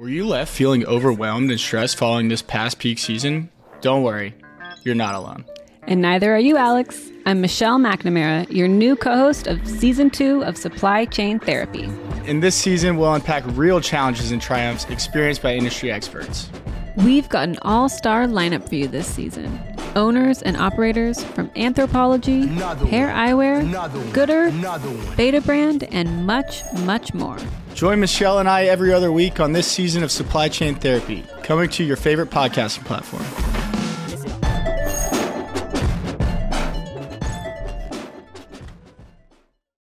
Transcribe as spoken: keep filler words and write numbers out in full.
Were you left feeling overwhelmed and stressed following this past peak season? Don't worry, you're not alone. And neither are you, Alex. I'm Michelle McNamara, your new co-host of Season two of Supply Chain Therapy. In this season, we'll unpack real challenges and triumphs experienced by industry experts. We've got an all-star lineup for you this season. Owners and operators from Anthropologie, Pair Eyewear, Goodr, Betabrand, and much, much more. Join Michelle and I every other week on this season of Supply Chain Therapy, coming to your favorite podcasting platform.